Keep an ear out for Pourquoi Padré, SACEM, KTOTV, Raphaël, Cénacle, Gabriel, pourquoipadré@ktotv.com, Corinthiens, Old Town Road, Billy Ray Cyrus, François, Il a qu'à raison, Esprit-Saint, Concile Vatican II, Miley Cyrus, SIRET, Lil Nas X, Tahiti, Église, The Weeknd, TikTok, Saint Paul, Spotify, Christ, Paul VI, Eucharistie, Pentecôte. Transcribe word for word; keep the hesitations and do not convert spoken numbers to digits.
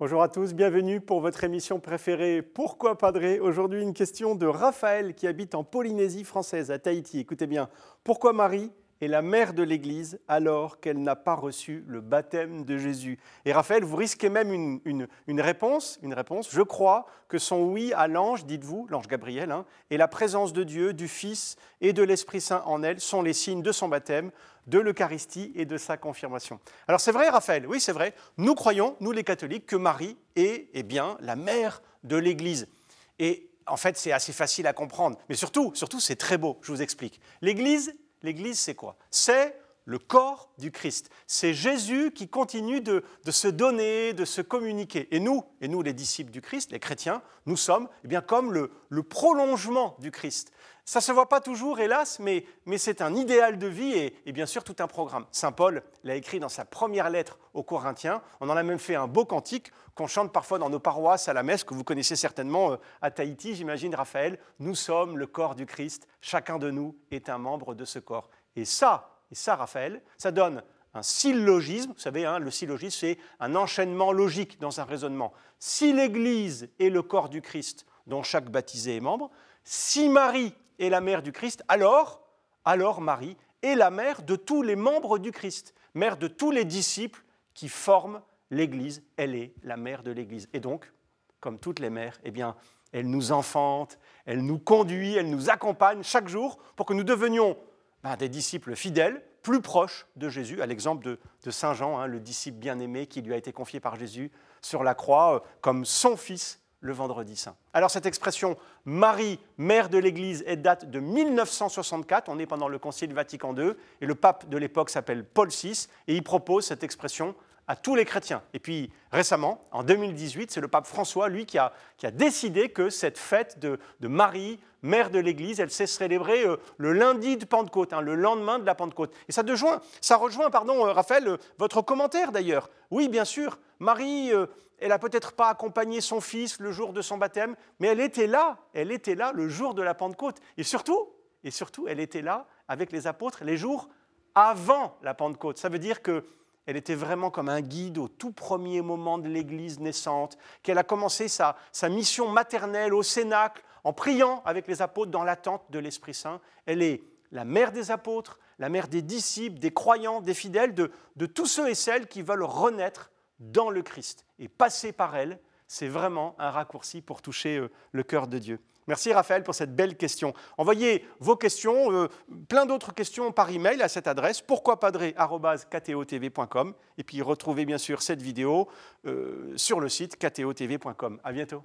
Bonjour à tous, bienvenue pour votre émission préférée Pourquoi Padré ? Aujourd'hui, une question de Raphaël qui habite en Polynésie française, à Tahiti. Écoutez bien, pourquoi Marie est la mère de l'Église alors qu'elle n'a pas reçu le baptême de Jésus ? Et Raphaël, vous risquez même une, une, une réponse, une réponse. Je crois que son oui à l'ange, dites-vous, l'ange Gabriel, hein, et la présence de Dieu, du Fils et de l'Esprit-Saint en elle sont les signes de son baptême, de l'Eucharistie et de sa confirmation. Alors c'est vrai, Raphaël, oui c'est vrai, nous croyons, nous les catholiques, que Marie est eh bien, la mère de l'Église. Et en fait, c'est assez facile à comprendre, mais surtout, surtout c'est très beau, je vous explique. L'Église, l'Église c'est quoi ? C'est le corps du Christ. C'est Jésus qui continue de, de se donner, de se communiquer. Et nous, et nous, les disciples du Christ, les chrétiens, nous sommes eh bien, comme le, le prolongement du Christ. Ça ne se voit pas toujours, hélas, mais, mais c'est un idéal de vie et, et bien sûr tout un programme. Saint Paul l'a écrit dans sa première lettre aux Corinthiens. On en a même fait un beau cantique qu'on chante parfois dans nos paroisses à la messe, que vous connaissez certainement à Tahiti, j'imagine, Raphaël. Nous sommes le corps du Christ, chacun de nous est un membre de ce corps. Et ça, Et ça, Raphaël, ça donne un syllogisme. Vous savez, hein, le syllogisme, c'est un enchaînement logique dans un raisonnement. Si l'Église est le corps du Christ, dont chaque baptisé est membre, si Marie est la mère du Christ, alors, alors Marie est la mère de tous les membres du Christ, mère de tous les disciples qui forment l'Église. Elle est la mère de l'Église. Et donc, comme toutes les mères, eh bien, elle nous enfante, elle nous conduit, elle nous accompagne chaque jour pour que nous devenions Ben, des disciples fidèles, plus proches de Jésus, à l'exemple de, de Saint Jean, hein, le disciple bien-aimé qui lui a été confié par Jésus sur la croix, euh, comme son fils le vendredi saint. Alors cette expression « Marie, mère de l'Église », elle date de mille neuf cent soixante-quatre, on est pendant le Concile Vatican deux, et le pape de l'époque s'appelle Paul six, et il propose cette expression à tous les chrétiens. Et puis récemment, en deux mille dix-huit, c'est le pape François, lui, qui a, qui a décidé que cette fête de, de Marie, mère de l'Église, elle s'est célébrée euh, le lundi de Pentecôte, hein, le lendemain de la Pentecôte. Et ça, de juin, ça rejoint, pardon, euh, Raphaël, euh, votre commentaire d'ailleurs. Oui, bien sûr, Marie, euh, elle n'a peut-être pas accompagné son fils le jour de son baptême, mais elle était là, elle était là le jour de la Pentecôte. Et surtout, et surtout, elle était là avec les apôtres les jours avant la Pentecôte. Ça veut dire que elle était vraiment comme un guide au tout premier moment de l'Église naissante, qu'elle a commencé sa, sa mission maternelle au Cénacle, en priant avec les apôtres dans l'attente de l'Esprit-Saint. Elle est la mère des apôtres, la mère des disciples, des croyants, des fidèles, de, de tous ceux et celles qui veulent renaître dans le Christ. Et passer par elle, c'est vraiment un raccourci pour toucher le cœur de Dieu. Merci Raphaël pour cette belle question. Envoyez vos questions, euh, plein d'autres questions par email à cette adresse pourquoi padré arobase k t o t v point com et puis retrouvez bien sûr cette vidéo euh, sur le site k t o t v point com. À bientôt.